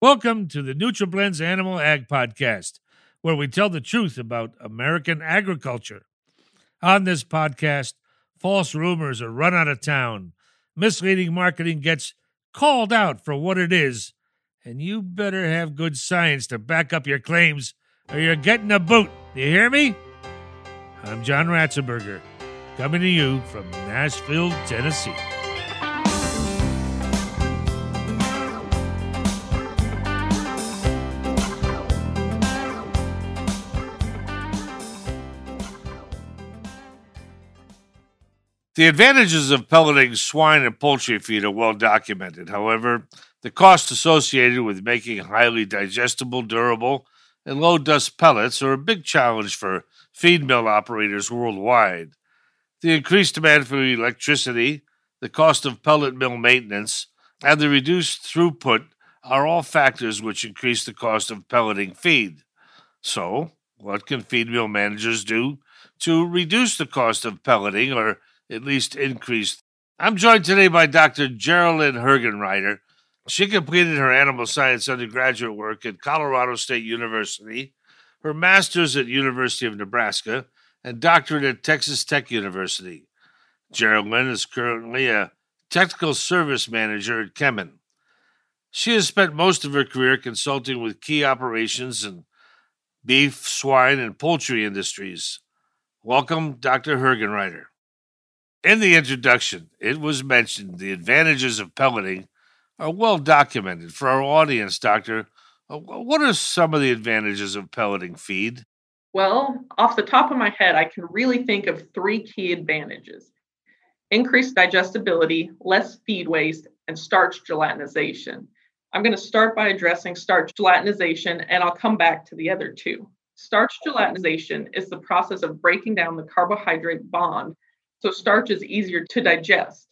Welcome to the NutriBlends Animal Ag Podcast, where we tell the truth about American agriculture. On this podcast, false rumors are run out of town, misleading marketing gets called out for what it is, and you better have good science to back up your claims or you're getting a boot. You hear me? I'm John Ratzenberger, coming to you from Nashville, Tennessee. The advantages of pelleting swine and poultry feed are well documented. However, the costs associated with making highly digestible, durable, and low-dust pellets are a big challenge for feed mill operators worldwide. The increased demand for electricity, the cost of pellet mill maintenance, and the reduced throughput are all factors which increase the cost of pelleting feed. So, what can feed mill managers do to reduce the cost of pelleting or at least increased. I'm joined today by Dr. Geraldine Hergenreiter. She completed her animal science undergraduate work at Colorado State University, her master's at University of Nebraska, and doctorate at Texas Tech University. Geraldine is currently a technical service manager at Kemin. She has spent most of her career consulting with key operations in beef, swine, and poultry industries. Welcome, Dr. Hergenreiter. In the introduction, it was mentioned the advantages of pelleting are well documented. For our audience, Doctor, what are some of the advantages of pelleting feed? Well, off the top of my head, I can really think of three key advantages: increased digestibility, less feed waste, and starch gelatinization. I'm going to start by addressing starch gelatinization, and I'll come back to the other two. Starch gelatinization is the process of breaking down the carbohydrate bond, so starch is easier to digest.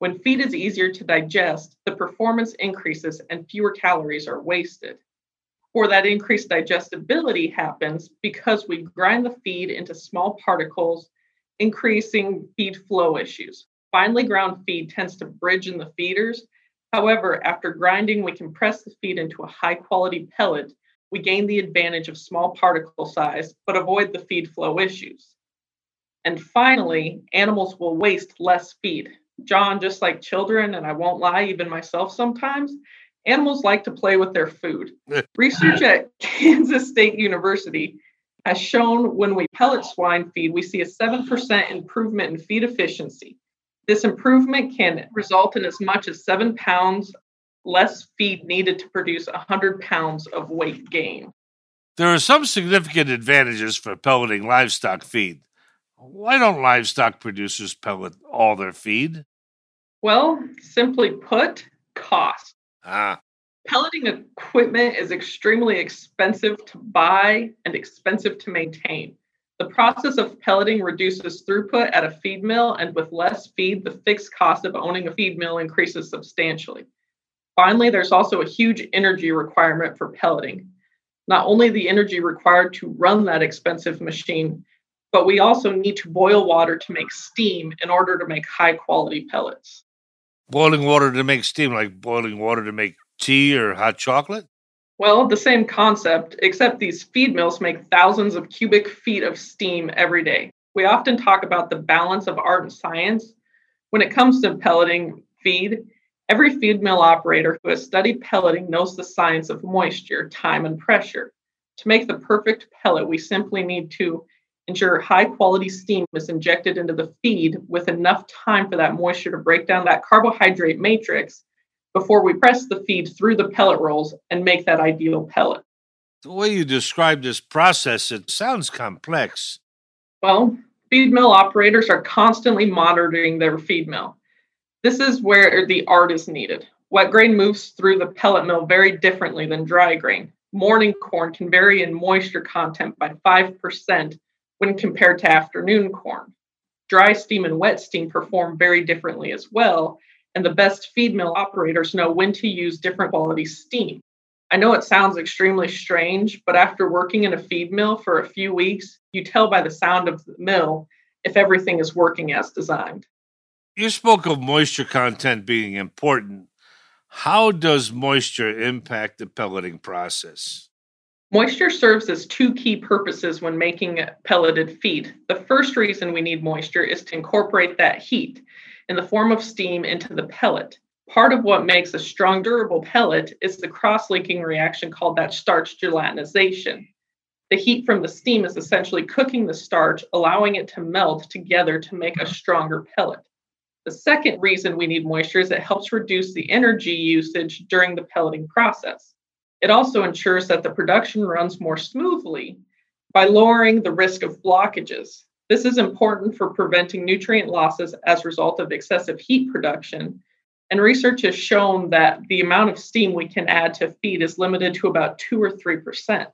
When feed is easier to digest, the performance increases and fewer calories are wasted. Or that increased digestibility happens because we grind the feed into small particles, increasing feed flow issues. Finely ground feed tends to bridge in the feeders. However, after grinding, we compress the feed into a high-quality pellet. We gain the advantage of small particle size, but avoid the feed flow issues. And finally, animals will waste less feed. John, just like children, and I won't lie, even myself sometimes, animals like to play with their food. Research at Kansas State University has shown when we pellet swine feed, we see a 7% improvement in feed efficiency. This improvement can result in as much as 7 pounds less feed needed to produce 100 pounds of weight gain. There are some significant advantages for pelleting livestock feed. Why don't livestock producers pellet all their feed? Well, simply put, cost. Pelleting equipment is extremely expensive to buy and expensive to maintain. The process of pelleting reduces throughput at a feed mill, and with less feed, the fixed cost of owning a feed mill increases substantially. Finally, there's also a huge energy requirement for pelleting. Not only the energy required to run that expensive machine, but we also need to boil water to make steam in order to make high-quality pellets. Boiling water to make steam, like boiling water to make tea or hot chocolate? Well, the same concept, except these feed mills make thousands of cubic feet of steam every day. We often talk about the balance of art and science. When it comes to pelleting feed, every feed mill operator who has studied pelleting knows the science of moisture, time, and pressure. To make the perfect pellet, we simply need to ensure high-quality steam is injected into the feed with enough time for that moisture to break down that carbohydrate matrix before we press the feed through the pellet rolls and make that ideal pellet. The way you describe this process, it sounds complex. Well, feed mill operators are constantly monitoring their feed mill. This is where the art is needed. Wet grain moves through the pellet mill very differently than dry grain. Morning corn can vary in moisture content by 5%. When compared to afternoon corn. Dry steam and wet steam perform very differently as well, and the best feed mill operators know when to use different quality steam. I know it sounds extremely strange, but after working in a feed mill for a few weeks, you tell by the sound of the mill if everything is working as designed. You spoke of moisture content being important. How does moisture impact the pelleting process? Moisture serves as two key purposes when making pelleted feed. The first reason we need moisture is to incorporate that heat in the form of steam into the pellet. Part of what makes a strong, durable pellet is the cross-linking reaction called that starch gelatinization. The heat from the steam is essentially cooking the starch, allowing it to melt together to make a stronger pellet. The second reason we need moisture is it helps reduce the energy usage during the pelleting process. It also ensures that the production runs more smoothly by lowering the risk of blockages. This is important for preventing nutrient losses as a result of excessive heat production. And research has shown that the amount of steam we can add to feed is limited to about 2 or 3%.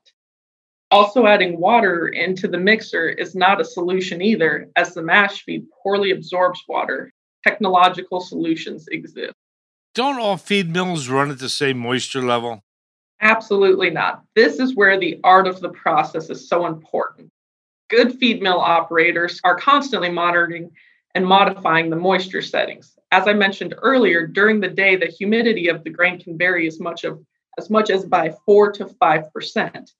Also, adding water into the mixer is not a solution either, as the mash feed poorly absorbs water. Technological solutions exist. Don't all feed mills run at the same moisture level? Absolutely not. This is where the art of the process is so important. Good feed mill operators are constantly monitoring and modifying the moisture settings. As I mentioned earlier, during the day, the humidity of the grain can vary as much as by 4 to 5%.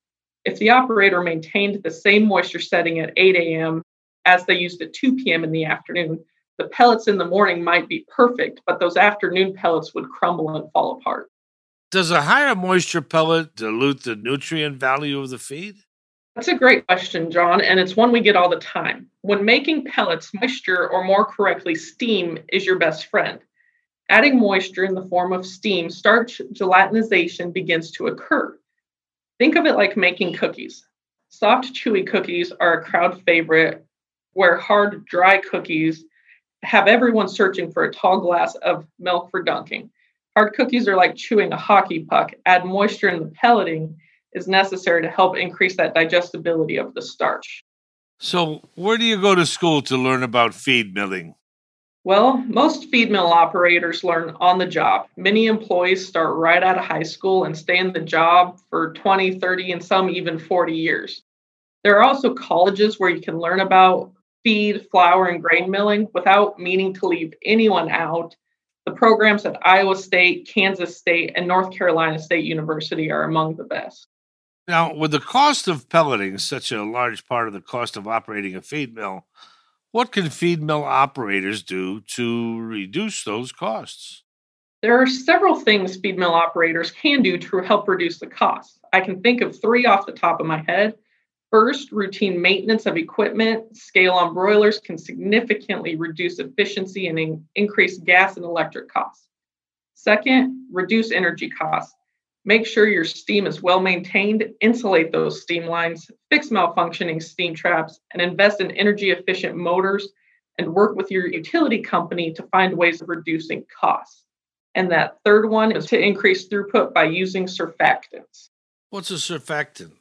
If the operator maintained the same moisture setting at 8 a.m. as they used at 2 p.m. in the afternoon, the pellets in the morning might be perfect, but those afternoon pellets would crumble and fall apart. Does a higher moisture pellet dilute the nutrient value of the feed? That's a great question, John, and it's one we get all the time. When making pellets, moisture, or more correctly, steam, is your best friend. Adding moisture in the form of steam, starch gelatinization begins to occur. Think of it like making cookies. Soft, chewy cookies are a crowd favorite, where hard, dry cookies have everyone searching for a tall glass of milk for dunking. Hard cookies are like chewing a hockey puck. Add moisture in the pelleting is necessary to help increase that digestibility of the starch. So where do you go to school to learn about feed milling? Well, most feed mill operators learn on the job. Many employees start right out of high school and stay in the job for 20, 30, and some even 40 years. There are also colleges where you can learn about feed, flour, and grain milling without meaning to leave anyone out. The programs at Iowa State, Kansas State, and North Carolina State University are among the best. Now, with the cost of pelleting such a large part of the cost of operating a feed mill, what can feed mill operators do to reduce those costs? There are several things feed mill operators can do to help reduce the costs. I can think of three off the top of my head. First, routine maintenance of equipment. Scale-on broilers can significantly reduce efficiency and increase gas and electric costs. Second, reduce energy costs. Make sure your steam is well-maintained, insulate those steam lines, fix malfunctioning steam traps, and invest in energy-efficient motors and work with your utility company to find ways of reducing costs. And that third one is to increase throughput by using surfactants. What's a surfactant?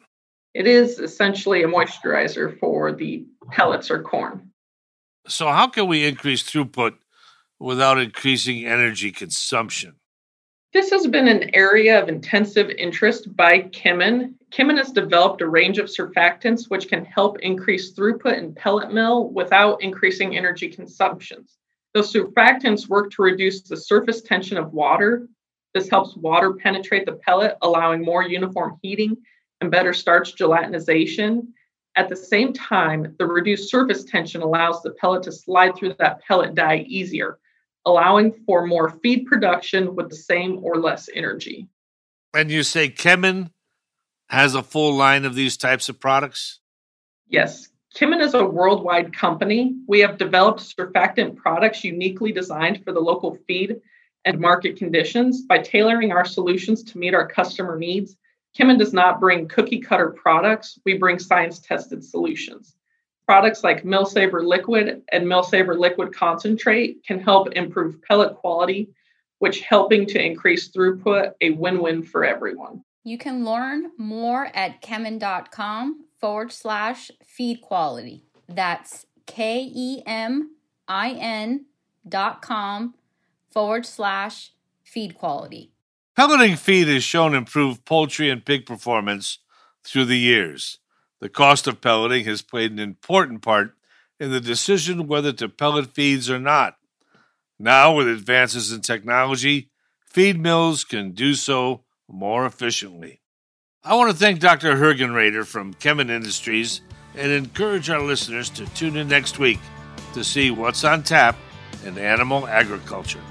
It is essentially a moisturizer for the pellets or corn. So how can we increase throughput without increasing energy consumption? This has been an area of intensive interest by Kemin. Kemin has developed a range of surfactants which can help increase throughput in pellet mill without increasing energy consumptions. Those surfactants work to reduce the surface tension of water. This helps water penetrate the pellet, allowing more uniform heating and better starch gelatinization. At the same time, the reduced surface tension allows the pellet to slide through that pellet die easier, allowing for more feed production with the same or less energy. And you say Kemin has a full line of these types of products? Yes. Kemin is a worldwide company. We have developed surfactant products uniquely designed for the local feed and market conditions. By tailoring our solutions to meet our customer needs, Kemin does not bring cookie-cutter products. We bring science-tested solutions. Products like Millsaver Liquid and Millsaver Liquid Concentrate can help improve pellet quality, which helping to increase throughput, a win-win for everyone. You can learn more at kemin.com/feed quality. That's KEMIN.com/feed quality. Pelleting feed has shown improved poultry and pig performance through the years. The cost of pelleting has played an important part in the decision whether to pellet feeds or not. Now, with advances in technology, feed mills can do so more efficiently. I want to thank Dr. Hergenreiter from Kemin Industries and encourage our listeners to tune in next week to see what's on tap in animal agriculture.